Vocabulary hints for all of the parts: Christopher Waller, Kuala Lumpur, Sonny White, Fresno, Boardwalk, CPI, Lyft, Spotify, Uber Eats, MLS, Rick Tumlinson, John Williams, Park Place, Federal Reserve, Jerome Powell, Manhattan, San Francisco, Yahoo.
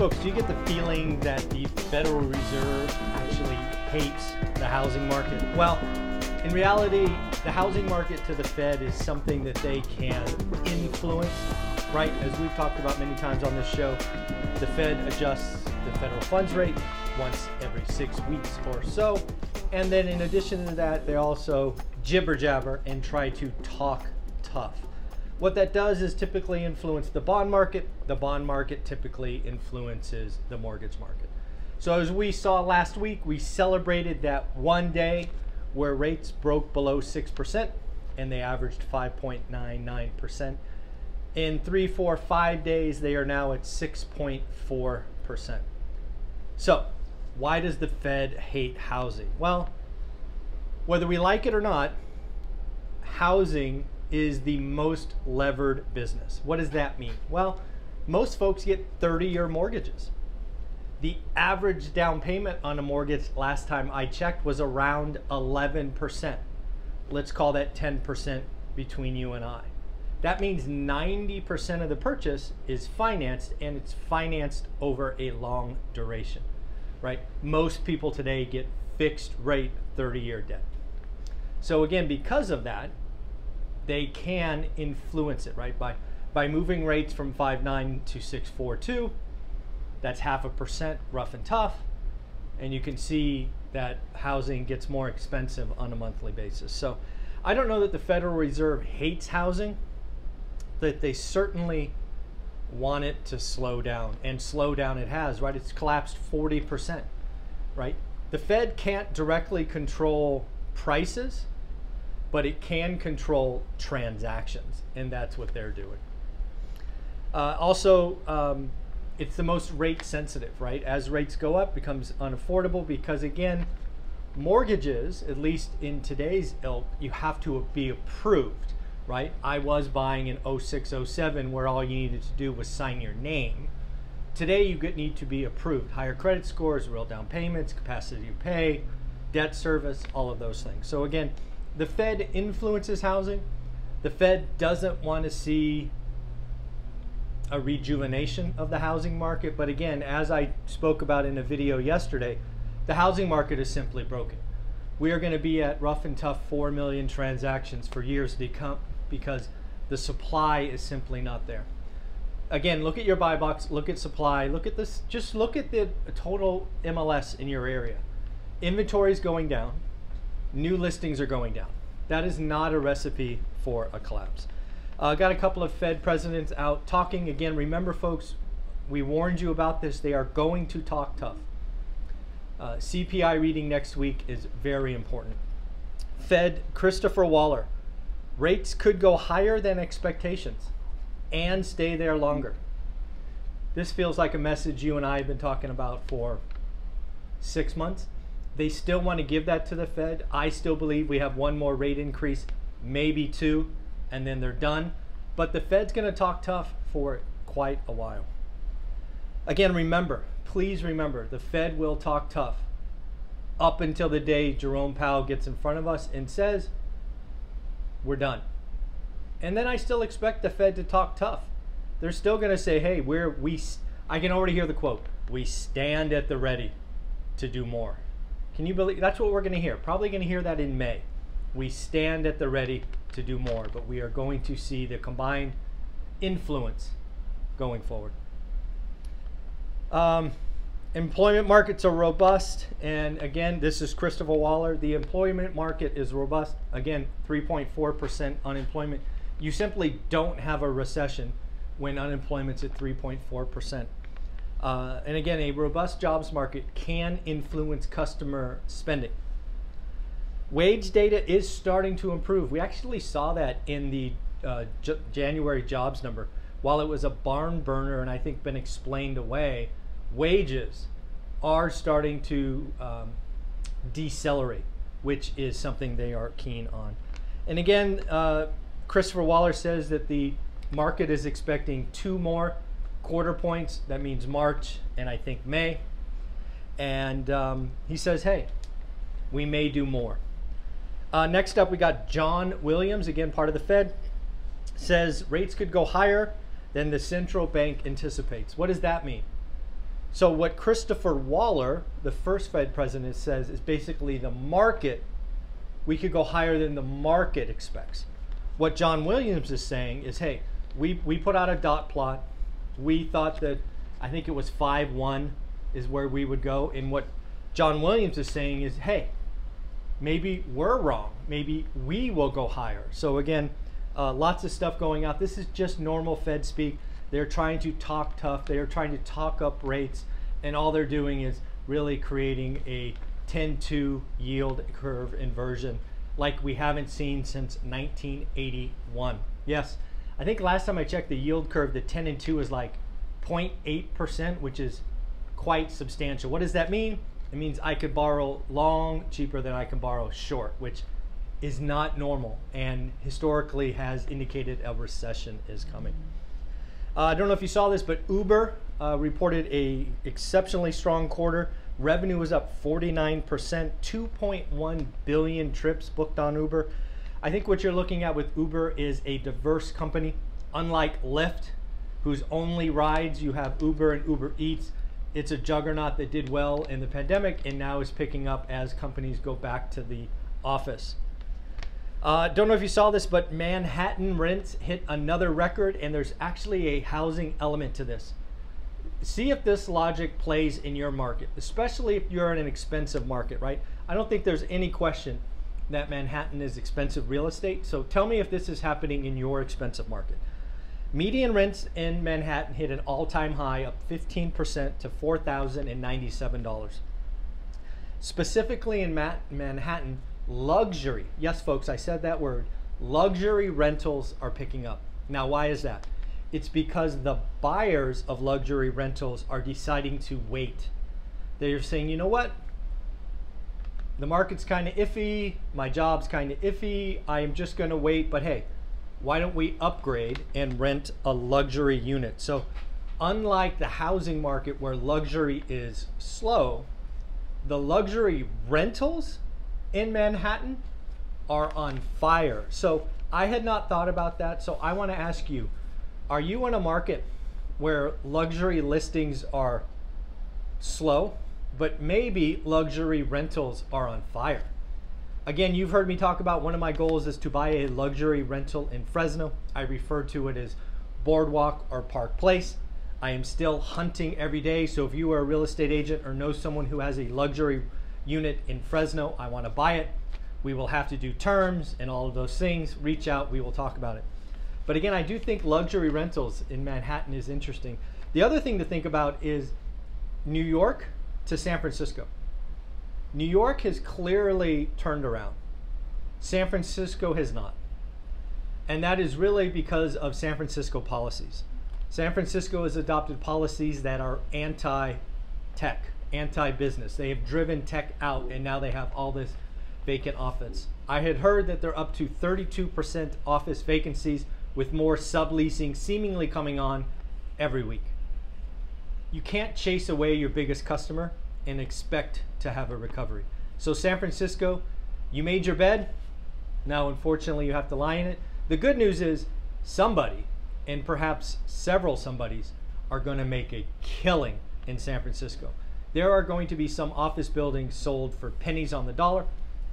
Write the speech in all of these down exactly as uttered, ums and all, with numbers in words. Folks, do you get the feeling that the Federal Reserve actually hates the housing market? Well, in reality, the housing market to the Fed is something that they can influence, right? As we've talked about many times on this show, the Fed adjusts the federal funds rate once every six weeks or so. And then in addition to that, they also jibber jabber and try to talk tough. What that does is typically influence the bond market. The bond market typically influences the mortgage market. So as we saw last week, we celebrated that one day where rates broke below six percent and they averaged five point nine nine percent. In three, four, five days, they are now at six point four percent. So why does the Fed hate housing? Well, whether we like it or not, housing is the most levered business. What does that mean? Well, most folks get thirty-year mortgages. The average down payment on a mortgage last time I checked was around eleven percent. Let's call that ten percent between you and I. That means ninety percent of the purchase is financed, and it's financed over a long duration, right? Most people today get fixed rate thirty-year debt. So again, because of that, they can influence it, right? By by moving rates from five point nine to six point four two, that's half a percent, rough and tough. And you can see that housing gets more expensive on a monthly basis. So I don't know that the Federal Reserve hates housing, but they certainly want it to slow down, and slow down it has, right? It's collapsed forty percent, right? The Fed can't directly control prices, but it can control transactions, and that's what they're doing. Uh, also, um, it's the most rate sensitive, right? As rates go up, it becomes unaffordable because, again, mortgages, at least in today's ilk, you have to be approved, right? I was buying in oh six, oh seven where all you needed to do was sign your name. Today, you get, need to be approved. Higher credit scores, real down payments, capacity to pay, debt service, all of those things. So again, the Fed influences housing. The Fed doesn't want to see a rejuvenation of the housing market. But again, as I spoke about in a video yesterday, the housing market is simply broken. We are going to be at rough and tough four million transactions for years to come because the supply is simply not there. Again, look at your buy box, look at supply, look at this, just look at the total M L S in your area. Inventory is going down. New listings are going down. That is not a recipe for a collapse. Uh, got a couple of Fed presidents out talking. Again, remember folks, we warned you about this. They are going to talk tough. Uh, C P I reading next week is very important. Fed Christopher Waller, rates could go higher than expectations and stay there longer. This feels like a message you and I have been talking about for six months. They still want to give that to the Fed. I still believe we have one more rate increase, maybe two, and then they're done. But the Fed's going to talk tough for quite a while. Again, remember, please remember, the Fed will talk tough up until the day Jerome Powell gets in front of us and says, we're done. And then I still expect the Fed to talk tough. They're still going to say, hey, we're, we, I can already hear the quote, we stand at the ready to do more. Can you believe that's what we're going to hear? Probably going to hear that in May. We stand at the ready to do more, but we are going to see the combined influence going forward. Um, employment markets are robust. And again, this is Christopher Waller. The employment market is robust. Again, three point four percent unemployment. You simply don't have a recession when unemployment's at three point four percent. Uh, and again, a robust jobs market can influence customer spending. Wage data is starting to improve. We actually saw that in the uh, J- January jobs number. while it was a barn burner and I think been explained away, wages are starting to um, decelerate, which is something they are keen on. And again, uh, Christopher Waller says that the market is expecting two more quarter points. That means March and I think May. And um, he says, hey, we may do more. Uh, next up, we got John Williams, again, part of the Fed, says rates could go higher than the central bank anticipates. What does that mean? So what Christopher Waller, the first Fed president, says is basically the market, we could go higher than the market expects. What John Williams is saying is, hey, we, we put out a dot plot. We thought that, I think it was five one is where we would go. And what John Williams is saying is, hey, maybe we're wrong. Maybe we will go higher. So again, uh, lots of stuff going out. This is just normal Fed speak. They're trying to talk tough. They are trying to talk up rates, and all they're doing is really creating a ten two yield curve inversion like we haven't seen since nineteen eighty-one. Yes, I think last time I checked the yield curve, the ten and two is like zero point eight percent, which is quite substantial. What does that mean? It means I could borrow long cheaper than I can borrow short, which is not normal and historically has indicated a recession is coming. Uh, I don't know if you saw this, but Uber uh, reported a exceptionally strong quarter. Revenue was up forty-nine percent, two point one billion trips booked on Uber. I think what you're looking at with Uber is a diverse company. Unlike Lyft, whose only rides you have Uber and Uber Eats, it's a juggernaut that did well in the pandemic and now is picking up as companies go back to the office. Uh, don't know if you saw this, but Manhattan rents hit another record, and there's actually a housing element to this. See if this logic plays in your market, especially if you're in an expensive market, right? I don't think there's any question that Manhattan is expensive real estate, so tell me if this is happening in your expensive market. Median rents in Manhattan hit an all-time high, up fifteen percent to four thousand ninety-seven dollars. Specifically in Ma- Manhattan, luxury, yes folks, I said that word, luxury rentals are picking up. Now why is that? It's because the buyers of luxury rentals are deciding to wait. They're saying, you know what? The market's kind of iffy, my job's kind of iffy, I am just gonna wait, but hey, why don't we upgrade and rent a luxury unit? So unlike the housing market where luxury is slow, the luxury rentals in Manhattan are on fire. So I had not thought about that. So I want to ask you, are you in a market where luxury listings are slow, but maybe luxury rentals are on fire? Again, you've heard me talk about one of my goals is to buy a luxury rental in Fresno. I refer to it as Boardwalk or Park Place. I am still hunting every day. So if you are a real estate agent or know someone who has a luxury unit in Fresno, I want to buy it. We will have to do terms and all of those things. Reach out, we will talk about it. But again, I do think luxury rentals in Manhattan is interesting. The other thing to think about is New York to San Francisco. New York has clearly turned around. San Francisco has not. And that is really because of San Francisco policies. San Francisco has adopted policies that are anti-tech, anti-business. They have driven tech out, and now they have all this vacant office. I had heard that they're up to thirty-two percent office vacancies, with more subleasing seemingly coming on every week. You can't chase away your biggest customer and expect to have a recovery. So San Francisco, you made your bed. Now, unfortunately, you have to lie in it. The good news is somebody, and perhaps several somebodies, are going to make a killing in San Francisco. There are going to be some office buildings sold for pennies on the dollar.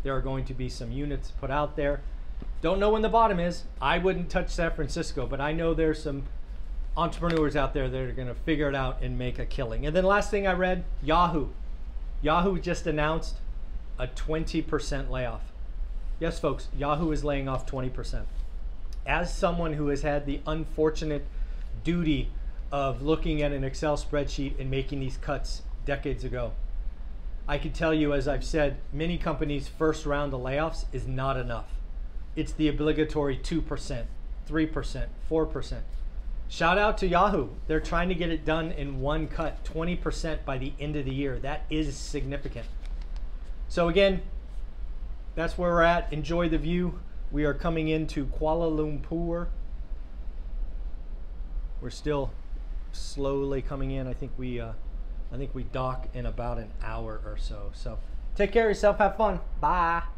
There are going to be some units put out there. Don't know when the bottom is. I wouldn't touch San Francisco, but I know there's some entrepreneurs out there that are going to figure it out and make a killing. And then last thing I read, Yahoo. Yahoo just announced a twenty percent layoff. Yes, folks, Yahoo is laying off twenty percent. As someone who has had the unfortunate duty of looking at an Excel spreadsheet and making these cuts decades ago, I could tell you, as I've said, many companies' first round of layoffs is not enough. It's the obligatory two percent, three percent, four percent. Shout out to Yahoo. They're trying to get it done in one cut, twenty percent by the end of the year. That is significant. So again, that's where we're at. Enjoy the view. We are coming into Kuala Lumpur. We're still slowly coming in. I think we uh, I think we dock in about an hour or so. So take care of yourself. Have fun. Bye.